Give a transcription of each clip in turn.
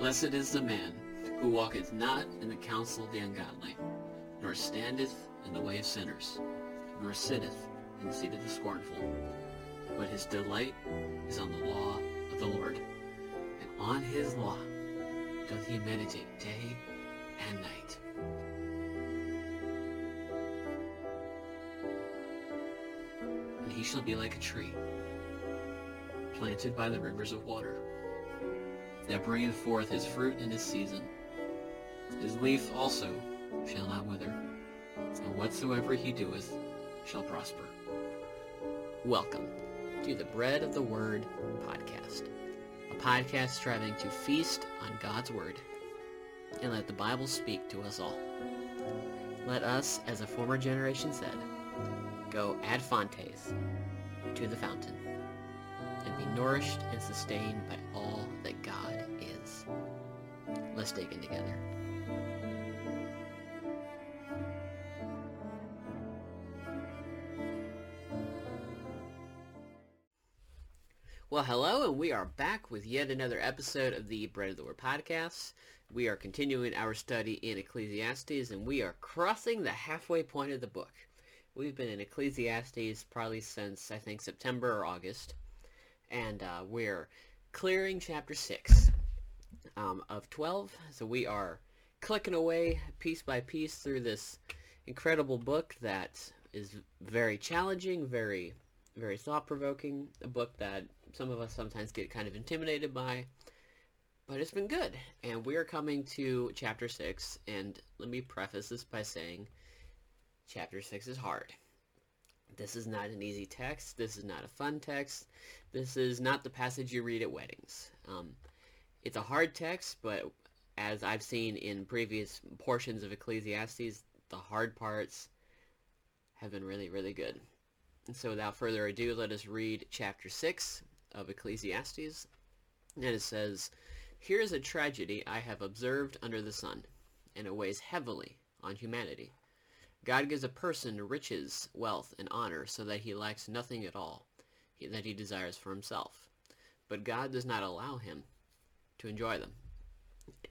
Blessed is the man who walketh not in the counsel of the ungodly, nor standeth in the way of sinners, nor sitteth in the seat of the scornful, but his delight is on the law of the Lord, and on his law doth he meditate day and night. And he shall be like a tree planted by the rivers of water, that bringeth forth his fruit in his season. His leaf also shall not wither, and whatsoever he doeth shall prosper. Welcome to the Bread of the Word podcast, a podcast striving to feast on God's Word and let the Bible speak to us all. Let us, as a former generation said, go ad fontes, to the fountain, and be nourished and sustained by all that God is. Let's dig in together. Well, hello, and we are back with yet another episode of the Bread of the Word podcast. We are continuing our study in Ecclesiastes, and we are crossing the halfway point of the book. We've been in Ecclesiastes probably since, I think, September or August, and we're clearing chapter 6 of 12, so we are clicking away piece by piece through this incredible book that is very challenging, very, very thought-provoking, a book that some of us sometimes get kind of intimidated by, but it's been good. And we're coming to chapter 6, and let me preface this by saying chapter 6 is hard. This is not an easy text. This is not a fun text. This is not the passage you read at weddings. It's a hard text, but as I've seen in previous portions of Ecclesiastes, the hard parts have been really, really good. And so without further ado, let us read chapter 6 of Ecclesiastes. And it says, "Here is a tragedy I have observed under the sun, and it weighs heavily on humanity. God gives a person riches, wealth, and honor, so that he lacks nothing at all that he desires for himself. But God does not allow him to enjoy them.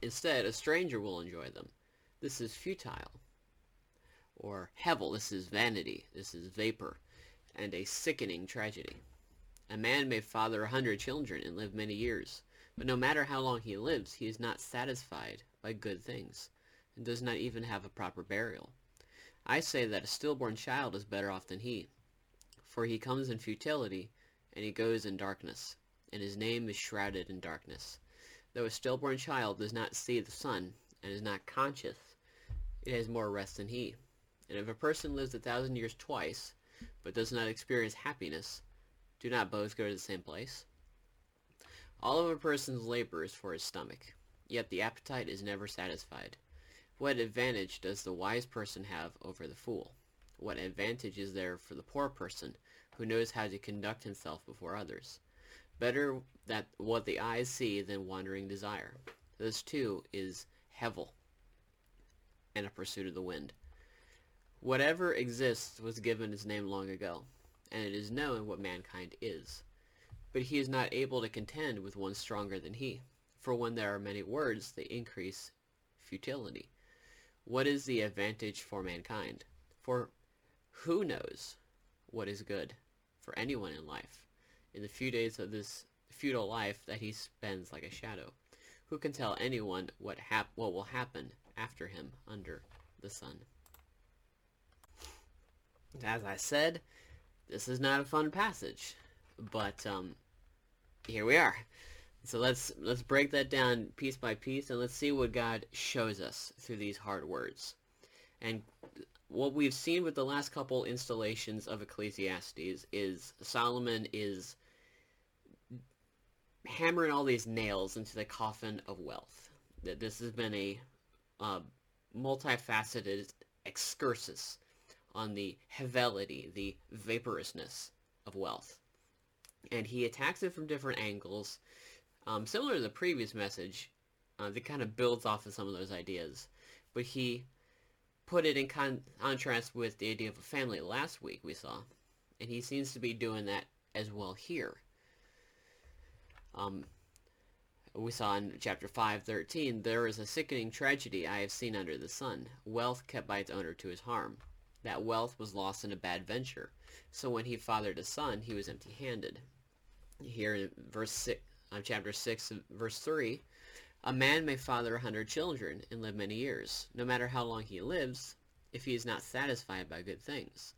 Instead, a stranger will enjoy them. This is futile, or hevel. This is vanity. This is vapor, and a sickening tragedy. A man may father 100 children and live many years, but no matter how long he lives, he is not satisfied by good things, and does not even have a proper burial. I say that a stillborn child is better off than he, for he comes in futility, and he goes in darkness, and his name is shrouded in darkness. Though a stillborn child does not see the sun, and is not conscious, it has more rest than he. And if a person lives 1,000 years twice, but does not experience happiness, do not both go to the same place? All of a person's labor is for his stomach, yet the appetite is never satisfied. What advantage does the wise person have over the fool? What advantage is there for the poor person who knows how to conduct himself before others? Better that what the eyes see than wandering desire. This too is hevel and a pursuit of the wind. Whatever exists was given its name long ago, and it is known what mankind is. But he is not able to contend with one stronger than he, for when there are many words, they increase futility. What is the advantage for mankind? For who knows what is good for anyone in life? In the few days of this futile life that he spends like a shadow, who can tell anyone what will happen after him under the sun?" As I said, this is not a fun passage, but here we are. So let's break that down piece by piece, and let's see what God shows us through these hard words. And what we've seen with the last couple installations of Ecclesiastes is Solomon is hammering all these nails into the coffin of wealth. That this has been a multifaceted excursus on the hevelity, the vaporousness of wealth. And he attacks it from different angles. Similar to the previous message, that kind of builds off of some of those ideas. But he put it in contrast with the idea of a family last week we saw. And he seems to be doing that as well here. we saw in chapter 5:13, there is a sickening tragedy I have seen under the sun, wealth kept by its owner to his harm. That wealth was lost in a bad venture. So when he fathered a son, he was empty-handed. Here in chapter 6, verse 3, a man may father 100 children and live many years, no matter how long he lives, if he is not satisfied by good things,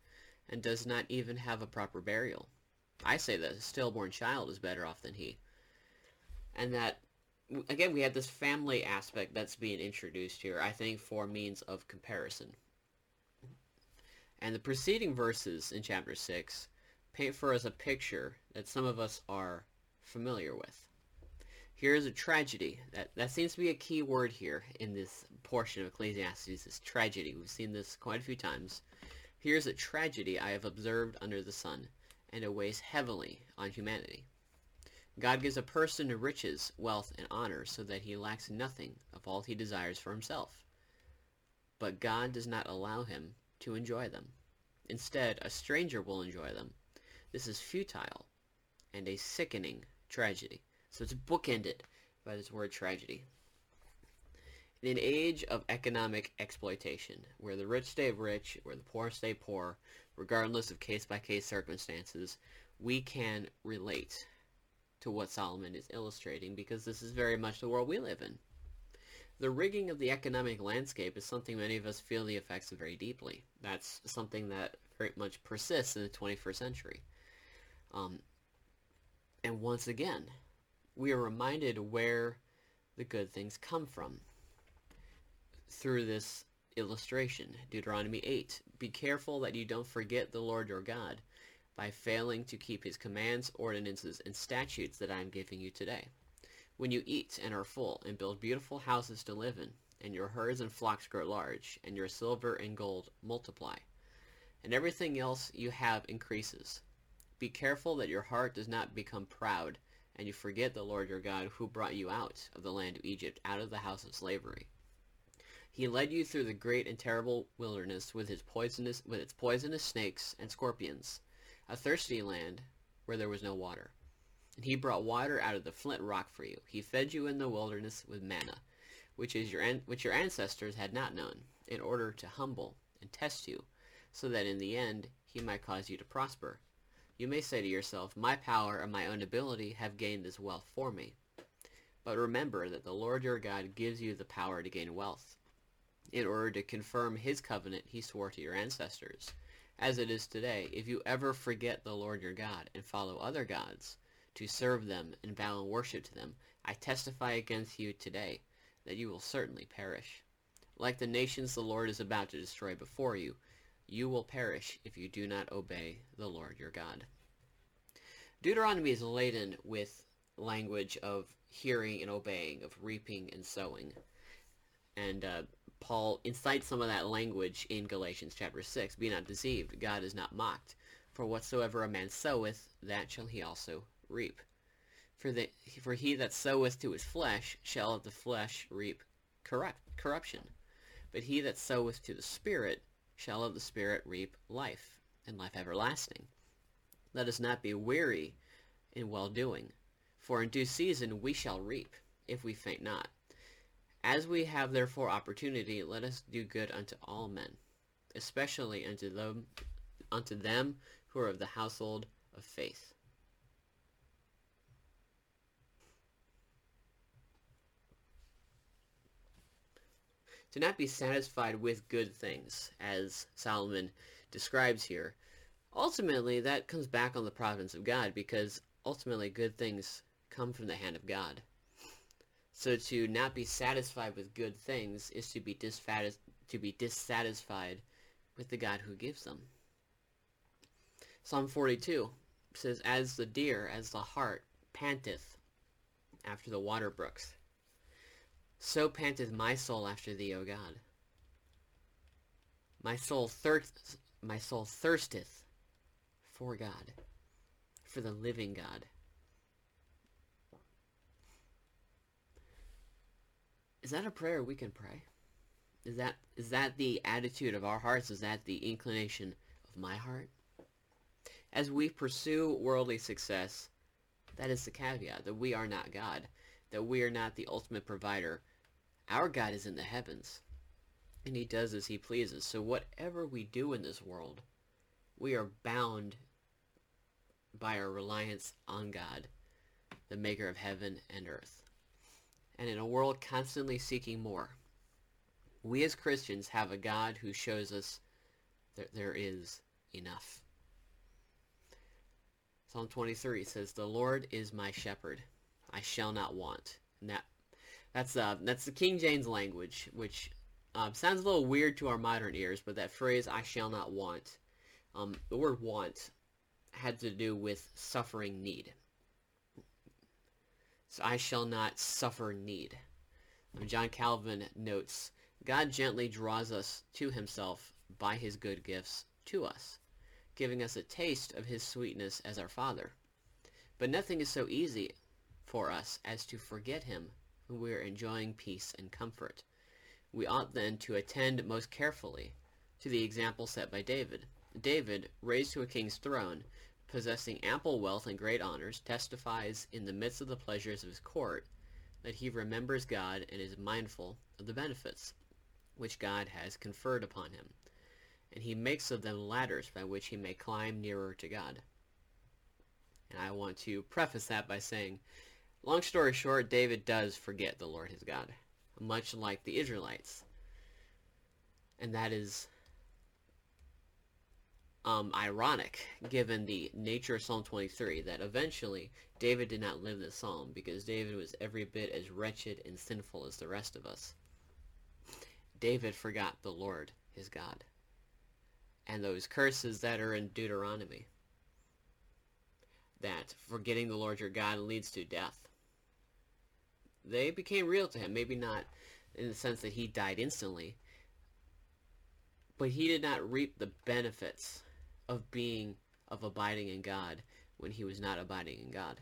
and does not even have a proper burial. I say that a stillborn child is better off than he. And that, again, we have this family aspect that's being introduced here, I think, for means of comparison. And the preceding verses in chapter 6 paint for us a picture that some of us are familiar with. Here is a tragedy. That seems to be a key word here in this portion of Ecclesiastes, is tragedy. We've seen this quite a few times. Here is a tragedy I have observed under the sun, and it weighs heavily on humanity. God gives a person riches, wealth, and honor so that he lacks nothing of all he desires for himself. But God does not allow him to enjoy them. Instead, a stranger will enjoy them. This is futile and a sickening tragedy. So it's bookended by this word tragedy. In an age of economic exploitation, where the rich stay rich, where the poor stay poor, regardless of case-by-case circumstances, we can relate to what Solomon is illustrating, because this is very much the world we live in. The rigging of the economic landscape is something many of us feel the effects of very deeply. That's something that very much persists in the 21st century. And once again, we are reminded where the good things come from through this illustration. Deuteronomy 8, be careful that you don't forget the Lord your God by failing to keep his commands, ordinances, and statutes that I am giving you today. When you eat and are full and build beautiful houses to live in, and your herds and flocks grow large, and your silver and gold multiply, and everything else you have increases, be careful that your heart does not become proud, and you forget the Lord your God, who brought you out of the land of Egypt, out of the house of slavery. He led you through the great and terrible wilderness with its poisonous snakes and scorpions, a thirsty land where there was no water. And he brought water out of the flint rock for you. He fed you in the wilderness with manna, which your ancestors had not known, in order to humble and test you, so that in the end he might cause you to prosper. You may say to yourself, my power and my own ability have gained this wealth for me. But remember that the Lord your God gives you the power to gain wealth, in order to confirm his covenant he swore to your ancestors. As it is today, if you ever forget the Lord your God and follow other gods, to serve them and bow and worship to them, I testify against you today that you will certainly perish. Like the nations the Lord is about to destroy before you, you will perish if you do not obey the Lord your God. Deuteronomy is laden with language of hearing and obeying, of reaping and sowing. And Paul incites some of that language in Galatians chapter 6. Be not deceived, God is not mocked. For whatsoever a man soweth, that shall he also reap. For he that soweth to his flesh shall of the flesh reap corruption. But he that soweth to the Spirit shall of the Spirit reap life, and life everlasting. Let us not be weary in well-doing, for in due season we shall reap, if we faint not. As we have therefore opportunity, let us do good unto all men, especially unto them who are of the household of faith. To not be satisfied with good things, as Solomon describes here, ultimately that comes back on the providence of God, because ultimately good things come from the hand of God. So to not be satisfied with good things is to be dissatisfied with the God who gives them. Psalm 42 says, as the deer, as the hart, panteth after the water brooks, so panteth my soul after thee, O God. My soul thirsteth for God, for the living God. Is that a prayer we can pray? Is that the attitude of our hearts? Is that the inclination of my heart? As we pursue worldly success, that is the caveat, that we are not God. that we are not the ultimate provider. Our God is in the heavens, and he does as he pleases. So whatever we do in this world, we are bound by our reliance on God, the maker of heaven and earth. And in a world constantly seeking more, we as Christians have a God who shows us that there is enough. Psalm 23 says, "The Lord is my shepherd; I shall not want." And that's the King James language, which sounds a little weird to our modern ears. But that phrase, "I shall not want," the word "want" had to do with suffering need. So I shall not suffer need. John Calvin notes, God gently draws us to himself by his good gifts to us, giving us a taste of his sweetness as our Father. But nothing is so easy for us as to forget him when we are enjoying peace and comfort. We ought then to attend most carefully to the example set by David. David, raised to a king's throne, possessing ample wealth and great honors, testifies in the midst of the pleasures of his court that he remembers God and is mindful of the benefits which God has conferred upon him, and he makes of them ladders by which he may climb nearer to God. And I want to preface that by saying, long story short, David does forget the Lord his God, much like the Israelites. And that is ironic, given the nature of Psalm 23, that eventually David did not live this psalm, because David was every bit as wretched and sinful as the rest of us. David forgot the Lord his God, and those curses that are in Deuteronomy, that forgetting the Lord your God leads to death. They became real to him, maybe not in the sense that he died instantly, but he did not reap the benefits of abiding in God when he was not abiding in God.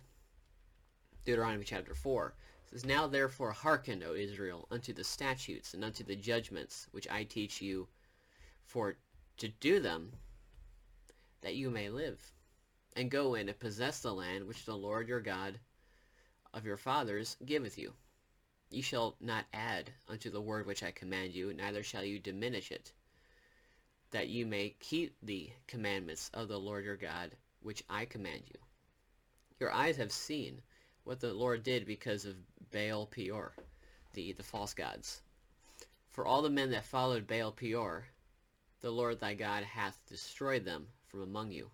Deuteronomy chapter 4 says, "Now therefore hearken, O Israel, unto the statutes and unto the judgments which I teach you, for to do them, that you may live, and go in and possess the land which the Lord your God of your fathers giveth you. Ye shall not add unto the word which I command you, neither shall you diminish it, that you may keep the commandments of the Lord your God which I command you. Your eyes have seen what the Lord did because of Baal Peor," the false gods. "For all the men that followed Baal Peor, the Lord thy God hath destroyed them from among you.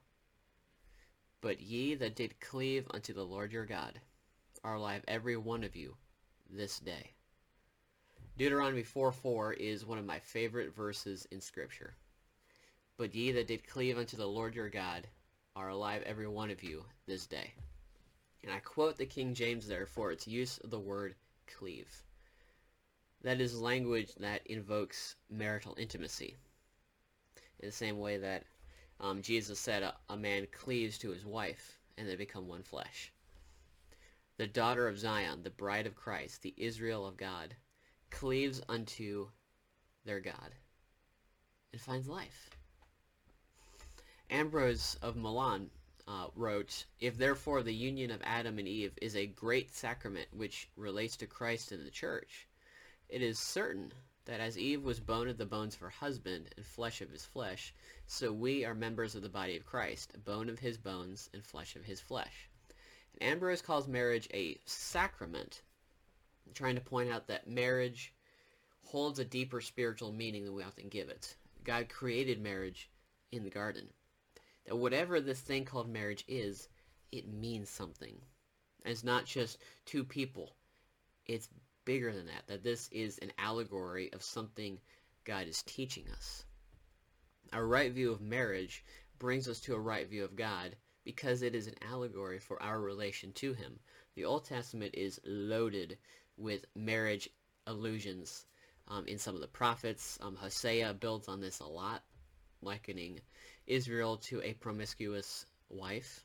But ye that did cleave unto the Lord your God are alive every one of you this day." Deuteronomy 4:4 is one of my favorite verses in Scripture. "But ye that did cleave unto the Lord your God are alive every one of you this day." And I quote the King James there for its use of the word cleave. That is language that invokes marital intimacy, in the same way that Jesus said a man cleaves to his wife and they become one flesh. The daughter of Zion, the bride of Christ, the Israel of God, cleaves unto their God and finds life. Ambrose of Milan wrote, "If therefore the union of Adam and Eve is a great sacrament which relates to Christ and the church, it is certain that as Eve was bone of the bones of her husband and flesh of his flesh, so we are members of the body of Christ, bone of his bones and flesh of his flesh." And Ambrose calls marriage a sacrament, trying to point out that marriage holds a deeper spiritual meaning than we often give it. God created marriage in the garden. That whatever this thing called marriage is, it means something. And it's not just two people. It's bigger than that, that this is an allegory of something God is teaching us. Our right view of marriage brings us to a right view of God because it is an allegory for our relation to him. The Old Testament is loaded with marriage allusions in some of the prophets. Hosea builds on this a lot, likening Israel to a promiscuous wife.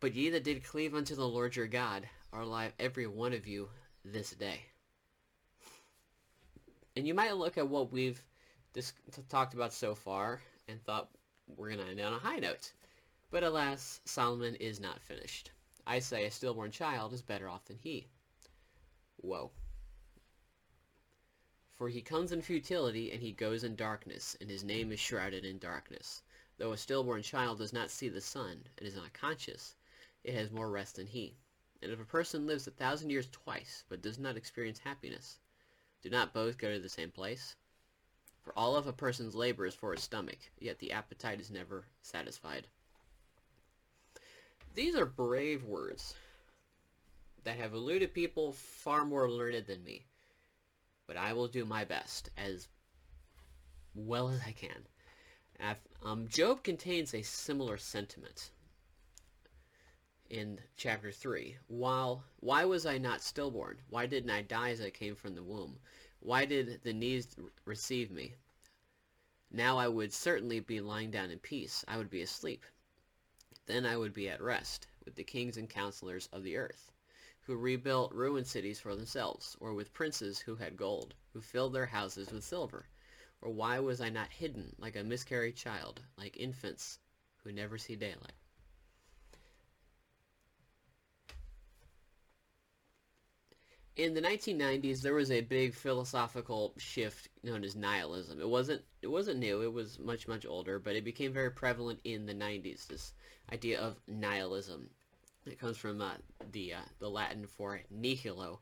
"But ye that did cleave unto the Lord your God are alive every one of you this day." And you might look at what we've talked about so far and thought we're going to end on a high note. But alas, Solomon is not finished. I say a stillborn child is better off than he. Whoa. For he comes in futility, and he goes in darkness, and his name is shrouded in darkness. Though a stillborn child does not see the sun, and is not conscious, it has more rest than he. And if a person lives 1,000 years twice, but does not experience happiness, do not both go to the same place? For all of a person's labor is for his stomach, yet the appetite is never satisfied. These are brave words that have eluded people far more learned than me, but I will do my best as well as I can. Job contains a similar sentiment in chapter 3. Why was I not stillborn? Why didn't I die as I came from the womb? Why did the knees receive me? Now I would certainly be lying down in peace. I would be asleep. Then I would be at rest with the kings and counselors of the earth, who rebuilt ruined cities for themselves, or with princes who had gold, who filled their houses with silver. Or why was I not hidden like a miscarried child, like infants who never see daylight? In the 1990s, there was a big philosophical shift known as nihilism. It wasn't new, it was much older, but it became very prevalent in the 90s, this idea of nihilism. It comes from the Latin for nihilo,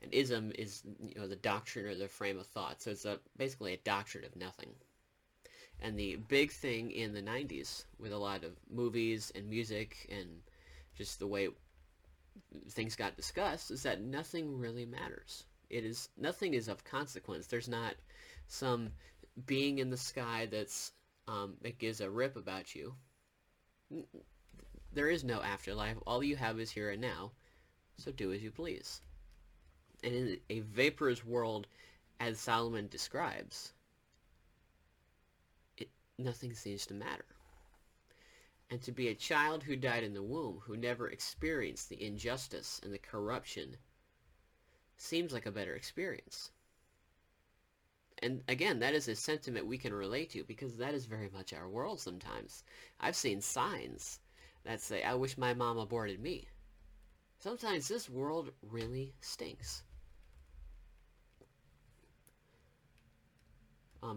and ism is the doctrine or the frame of thought. So it's basically a doctrine of nothing. And the big thing in the 90s, with a lot of movies and music and just the way things got discussed, is that nothing really matters. Nothing is of consequence. There's not some being in the sky that gives a rip about you. There is no afterlife. All you have is here and now, so do as you please. And in a vaporous world, as Solomon describes, nothing seems to matter. And to be a child who died in the womb, who never experienced the injustice and the corruption, seems like a better experience. And again, that is a sentiment we can relate to, because that is very much our world sometimes. I've seen signs that say, I wish my mom aborted me. Sometimes this world really stinks.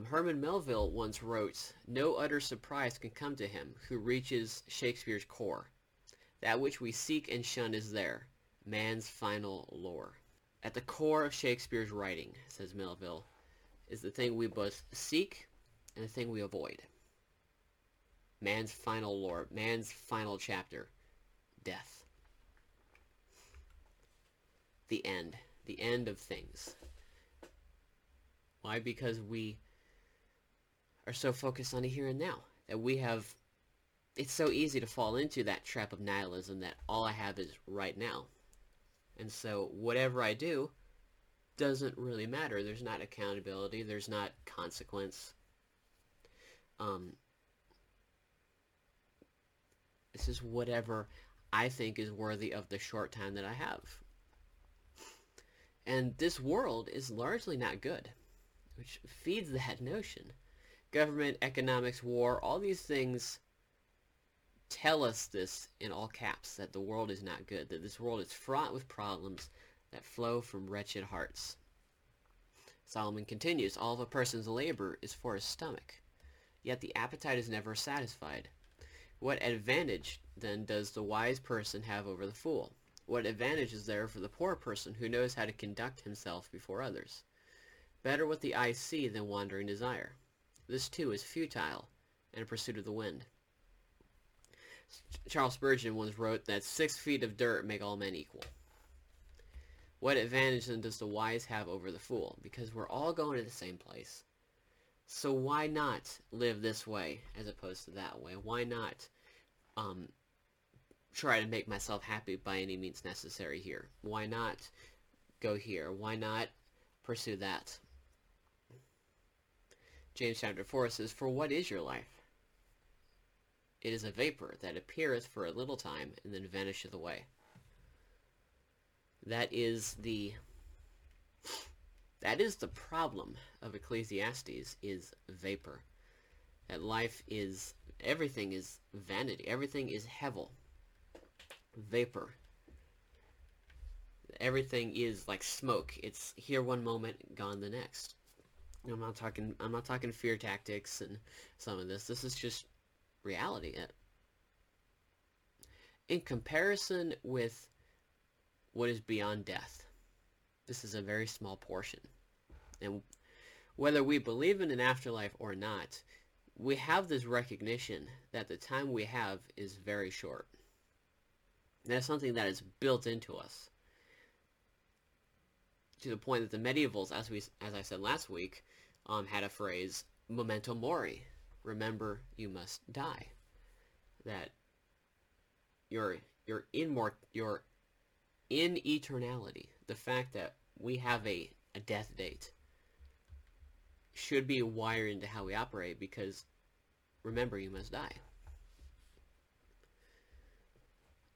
Herman Melville once wrote, "No utter surprise can come to him who reaches Shakespeare's core. That which we seek and shun is there, man's final lore." At the core of Shakespeare's writing, says Melville, is the thing we both seek and the thing we avoid. Man's final lore, man's final chapter, death. The end of things. Why? Because we are so focused on the here and now, that it's so easy to fall into that trap of nihilism, that all I have is right now. And so whatever I do doesn't really matter. There's not accountability, there's not consequence. This is whatever I think is worthy of the short time that I have. And this world is largely not good, which feeds that notion. Government, economics, war, all these things tell us this in all caps, that the world is not good, that this world is fraught with problems that flow from wretched hearts. Solomon continues, all of a person's labor is for his stomach, yet the appetite is never satisfied. What advantage, then, does the wise person have over the fool? What advantage is there for the poor person who knows how to conduct himself before others? Better what the eye see than wandering desire. This, too, is futile and a pursuit of the wind. Charles Spurgeon once wrote that 6 feet of dirt make all men equal. What advantage, then, does the wise have over the fool? Because we're all going to the same place. So why not live this way as opposed to that way? Why not try to make myself happy by any means necessary here? Why not go here? Why not pursue that? James chapter 4 says, "For what is your life? It is a vapor that appeareth for a little time and then vanisheth away." That is the problem of Ecclesiastes, is vapor. That life is, everything is vanity. Everything is hevel. Vapor. everything is like smoke. It's here one moment, gone the next. I'm not talking fear tactics and some of this. This is just reality. In comparison with what is beyond death, this is a very small portion. And whether we believe in an afterlife or not, we have this recognition that the time we have is very short. That's something that is built into us, to the point that the medievals, as I said last week, had a phrase, memento mori, remember you must die. That you're in eternality. The fact that we have a death date should be wired into how we operate, because remember you must die.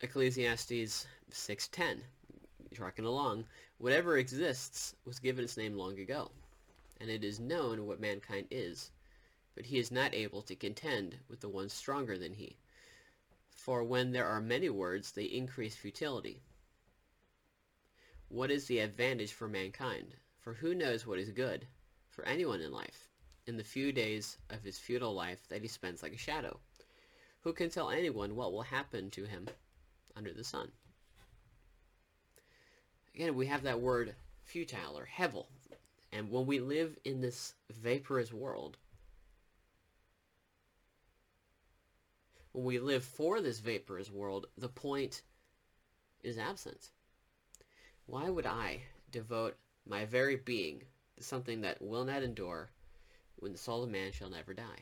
Ecclesiastes 6:10, tracking along, whatever exists was given its name long ago, and it is known what mankind is, but he is not able to contend with the one stronger than he. For when there are many words, they increase futility. What is the advantage for mankind? For who knows what is good for anyone in life, in the few days of his futile life that he spends like a shadow? Who can tell anyone what will happen to him under the sun? Again, we have that word futile or hevel. And when we live in this vaporous world, when we live for this vaporous world, the point is absent. Why would I devote my very being to something that will not endure, when the soul of man shall never die?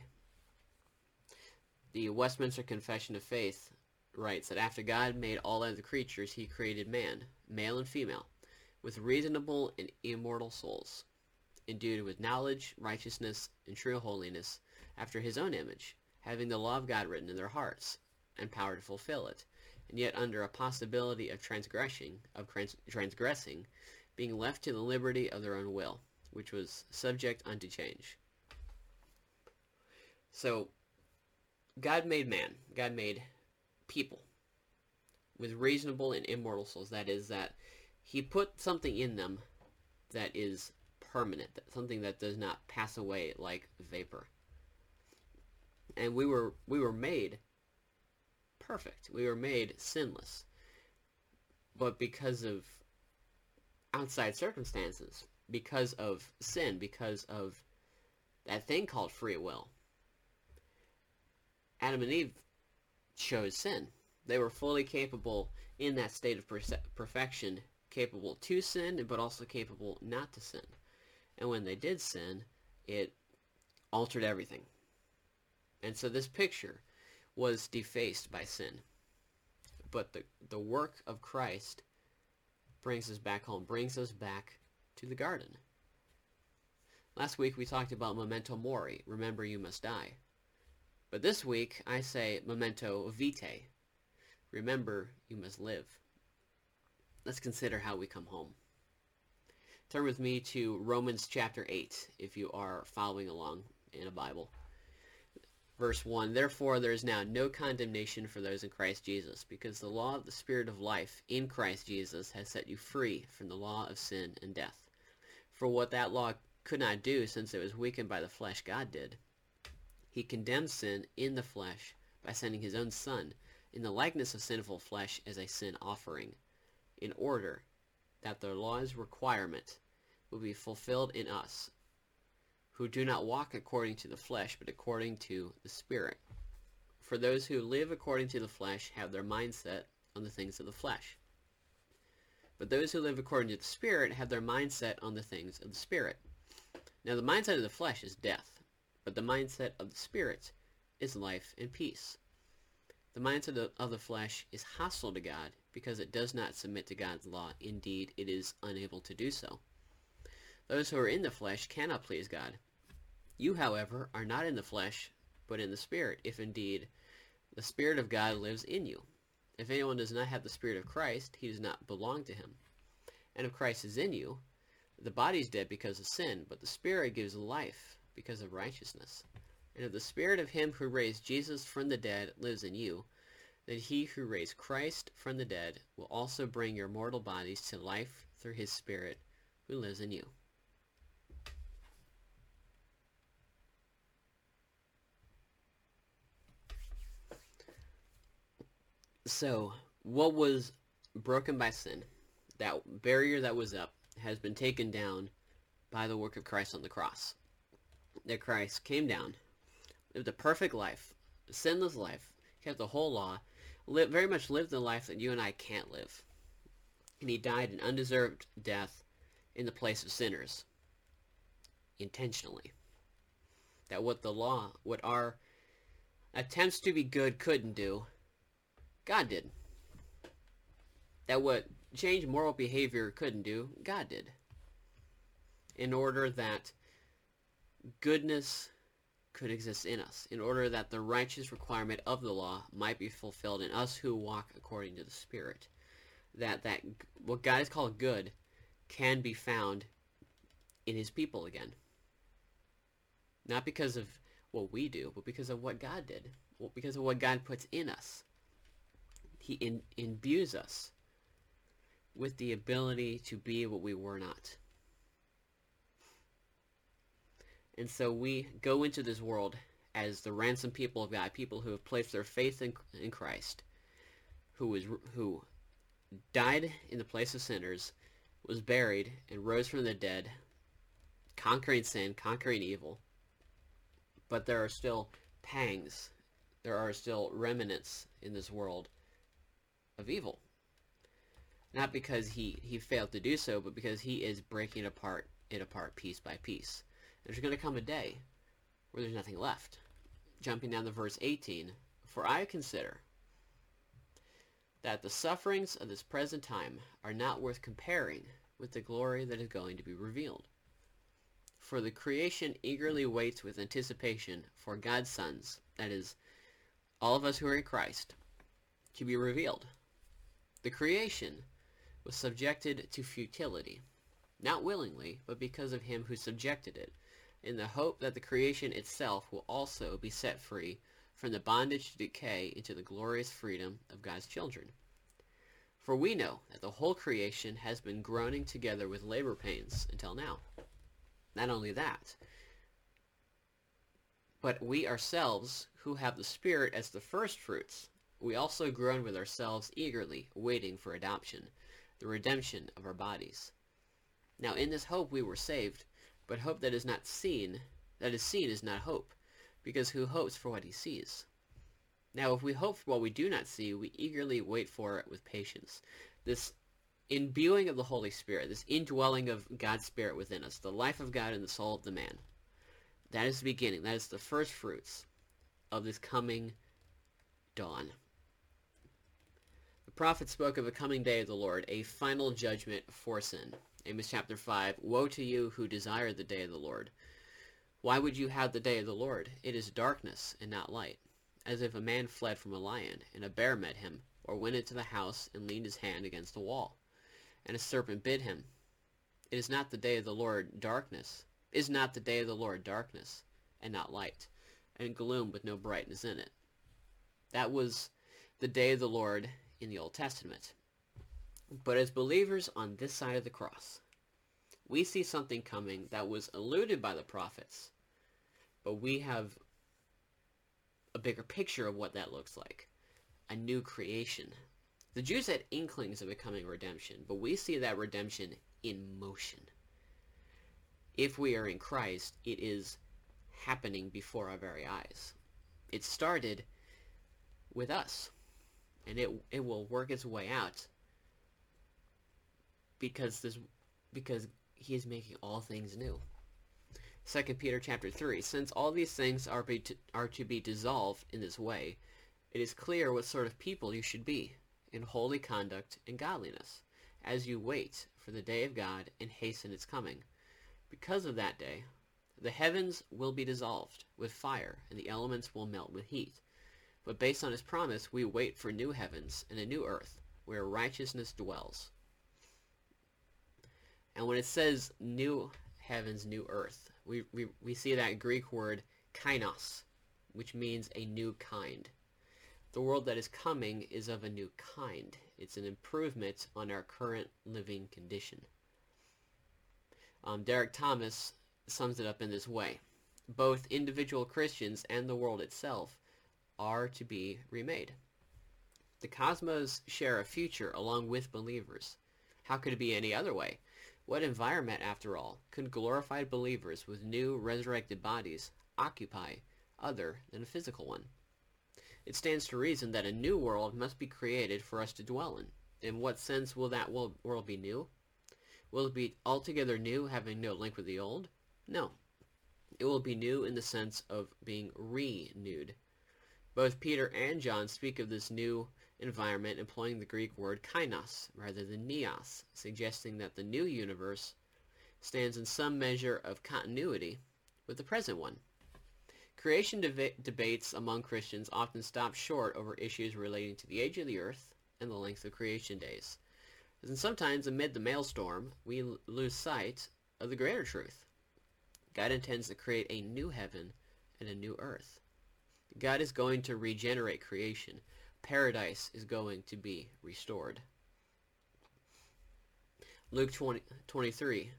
The Westminster Confession of Faith writes that after God made all other creatures, he created man, male and female, with reasonable and immortal souls, endued with knowledge, righteousness, and true holiness, after his own image, having the law of God written in their hearts, and power to fulfill it, and yet under a possibility of transgressing, being left to the liberty of their own will, which was subject unto change. So, God made man. God made people with reasonable and immortal souls. That is, that he put something in them that is permanent, something that does not pass away like vapor. And we were made perfect. We were made sinless. But because of outside circumstances, because of sin, because of that thing called free will, Adam and Eve chose sin. They were fully capable, in that state of perfection, capable to sin, but also capable not to sin. And when they did sin, it altered everything. And so this picture was defaced by sin. But the work of Christ brings us back home, brings us back to the garden. Last week we talked about memento mori, remember you must die. But this week, I say memento vitae. Remember, you must live. Let's consider how we come home. Turn with me to Romans chapter 8, if you are following along in a Bible. Verse 1, therefore there is now no condemnation for those in Christ Jesus, because the law of the Spirit of life in Christ Jesus has set you free from the law of sin and death. For what that law could not do, since it was weakened by the flesh, God did. He condemned sin in the flesh by sending his own Son in the likeness of sinful flesh as a sin offering, in order that the law's requirement would be fulfilled in us, who do not walk according to the flesh, but according to the Spirit. For those who live according to the flesh have their mindset on the things of the flesh. But those who live according to the Spirit have their mindset on the things of the Spirit. Now the mindset of the flesh is death, but the mindset of the Spirit is life and peace. The mindset of the flesh is hostile to God, because it does not submit to God's law. Indeed, it is unable to do so. Those who are in the flesh cannot please God. You, however, are not in the flesh, but in the Spirit, if indeed the Spirit of God lives in you. If anyone does not have the Spirit of Christ, he does not belong to him. And if Christ is in you, the body is dead because of sin, but the Spirit gives life because of righteousness. And if the Spirit of him who raised Jesus from the dead lives in you, that he who raised Christ from the dead will also bring your mortal bodies to life through his Spirit who lives in you. So, what was broken by sin, that barrier that was up, has been taken down by the work of Christ on the cross. That Christ came down, lived a perfect life, a sinless life, kept the whole law, very much lived the life that you and I can't live. And he died an undeserved death in the place of sinners, intentionally. That what the law, what our attempts to be good couldn't do, God did. That what changed moral behavior couldn't do, God did. In order that goodness could exist in us. In order that the righteous requirement of the law might be fulfilled in us who walk according to the Spirit. That what God has called good can be found in his people again. Not because of what we do, but because of what God did. Well, because of what God puts in us. He imbues us with the ability to be what we were not. And so we go into this world as the ransomed people of God, people who have placed their faith in Christ, who died in the place of sinners, was buried, and rose from the dead, conquering sin, conquering evil. But there are still pangs, there are still remnants in this world of evil. Not because he failed to do so, but because he is breaking it apart piece by piece. There's going to come a day where there's nothing left. Jumping down to verse 18, for I consider that the sufferings of this present time are not worth comparing with the glory that is going to be revealed. For the creation eagerly waits with anticipation for God's sons, that is, all of us who are in Christ, to be revealed. The creation was subjected to futility, not willingly, but because of him who subjected it, in the hope that the creation itself will also be set free from the bondage to decay into the glorious freedom of God's children. For we know that the whole creation has been groaning together with labor pains until now. Not only that, but we ourselves, who have the Spirit as the first fruits, we also groan with ourselves eagerly, waiting for adoption, the redemption of our bodies. Now in this hope we were saved, but hope that is seen is not hope, because who hopes for what he sees? Now if we hope for what we do not see, we eagerly wait for it with patience. This imbuing of the Holy Spirit, this indwelling of God's Spirit within us, the life of God in the soul of the man, that is the beginning, that is the first fruits of this coming dawn. The prophet spoke of a coming day of the Lord, a final judgment for sin. Amos chapter 5, woe to you who desire the day of the Lord. Why would you have the day of the Lord? It is darkness and not light, as if a man fled from a lion, and a bear met him, or went into the house and leaned his hand against the wall, and a serpent bit him. It is not the day of the Lord darkness. Is not the day of the Lord darkness and not light, and gloom with no brightness in it. That was the day of the Lord in the Old Testament. But as believers on this side of the cross, we see something coming that was alluded by the prophets, but we have a bigger picture of what that looks like, a new creation. The Jews had inklings of a coming redemption, but we see that redemption in motion. If we are in Christ, it is happening before our very eyes. It started with us, and it will work its way out, because he is making all things new. 2 Peter chapter 3, since all these things are to be dissolved in this way, it is clear what sort of people you should be, in holy conduct and godliness, as you wait for the day of God and hasten its coming. Because of that day, the heavens will be dissolved with fire, and the elements will melt with heat. But based on his promise, we wait for new heavens and a new earth, where righteousness dwells. And when it says new heavens, new earth, we see that Greek word kainos, which means a new kind. The world that is coming is of a new kind. It's an improvement on our current living condition. Derek Thomas sums it up in this way. Both individual Christians and the world itself are to be remade. The cosmos share a future along with believers. How could it be any other way? What environment, after all, could glorified believers with new resurrected bodies occupy other than a physical one? It stands to reason that a new world must be created for us to dwell in. In what sense will that world be new? Will it be altogether new, having no link with the old? No. It will be new in the sense of being renewed. Both Peter and John speak of this new environment employing the Greek word kainos rather than neos, suggesting that the new universe stands in some measure of continuity with the present one. Creation debates among Christians often stop short over issues relating to the age of the earth and the length of creation days. And sometimes amid the maelstrom, we lose sight of the greater truth. God intends to create a new heaven and a new earth. God is going to regenerate creation. Paradise is going to be restored. Luke 23.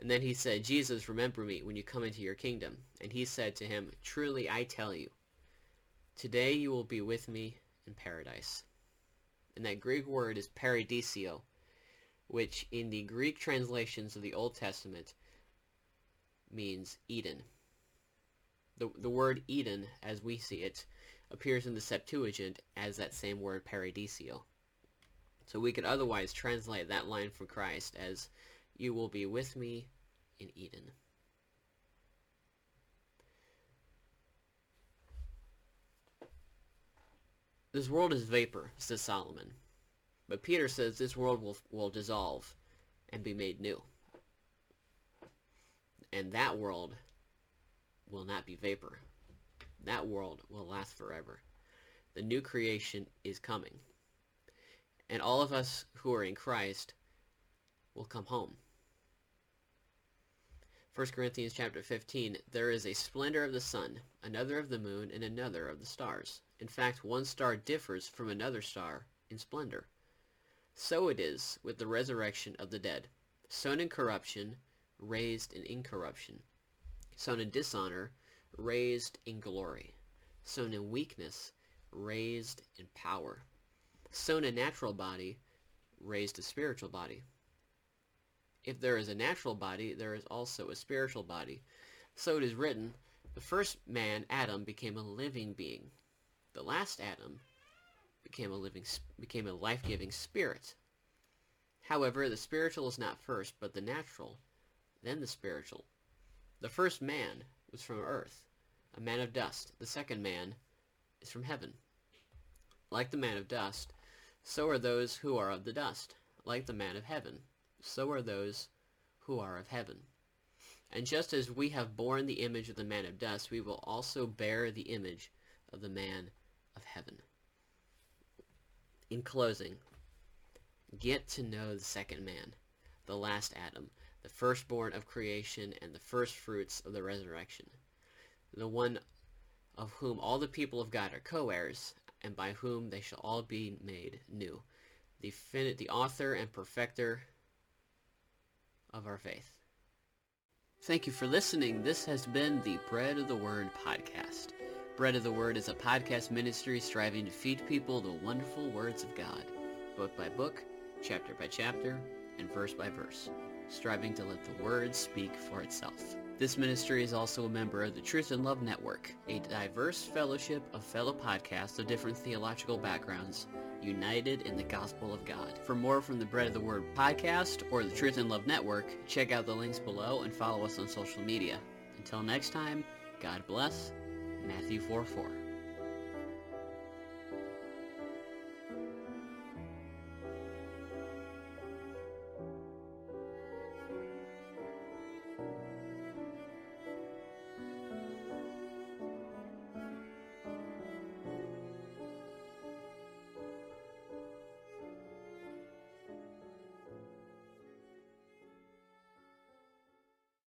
And then he said, Jesus, remember me when you come into your kingdom. And he said to him, truly I tell you, today you will be with me in paradise. And that Greek word is paradiso, which in the Greek translations of the Old Testament means Eden. The word Eden, as we see it, appears in the Septuagint as that same word paradiso. So we could otherwise translate that line from Christ as, you will be with me in Eden. This world is vapor, says Solomon. But Peter says this world will dissolve and be made new. And that world will not be vapor. That world will last forever. The new creation is coming. And all of us who are in Christ will come home. 1st Corinthians chapter 15, there is a splendor of the sun, another of the moon, and another of the stars. In fact, one star differs from another star in splendor. So it is with the resurrection of the dead, sown in corruption, raised in incorruption, sown in dishonor, raised in glory, sown in weakness, raised in power, sown a natural body, raised a spiritual body. If there is a natural body, there is also a spiritual body. So it is written, the first man, Adam, became a living being. The last Adam became a life-giving spirit. However, the spiritual is not first, but the natural, then the spiritual. The first man was from earth, a man of dust. The second man is from heaven. Like the man of dust, so are those who are of the dust. Like the man of heaven, so are those who are of heaven. And just as we have borne the image of the man of dust, we will also bear the image of the man of heaven. In closing, get to know the second man, the last Adam, the firstborn of creation and the firstfruits of the resurrection, the one of whom all the people of God are co-heirs, and by whom they shall all be made new, the author and perfecter of our faith. Thank you for listening. This has been the Bread of the Word podcast. Bread of the Word is a podcast ministry striving to feed people the wonderful words of God, book by book, chapter by chapter, and verse by verse, striving to let the Word speak for itself. This ministry is also a member of the Truth and Love Network, a diverse fellowship of fellow podcasts of different theological backgrounds, united in the gospel of God. For more from the Bread of the Word podcast or the Truth and Love Network, check out the links below and follow us on social media. Until next time, God bless. Matthew 4:4.